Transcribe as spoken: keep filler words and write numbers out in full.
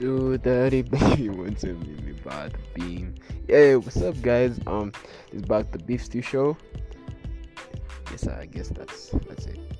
So daddy baby wants to meet me back to beam. Yeah, what's up guys? Um it's back to Beef Stew Show. Yes, I guess that's that's it.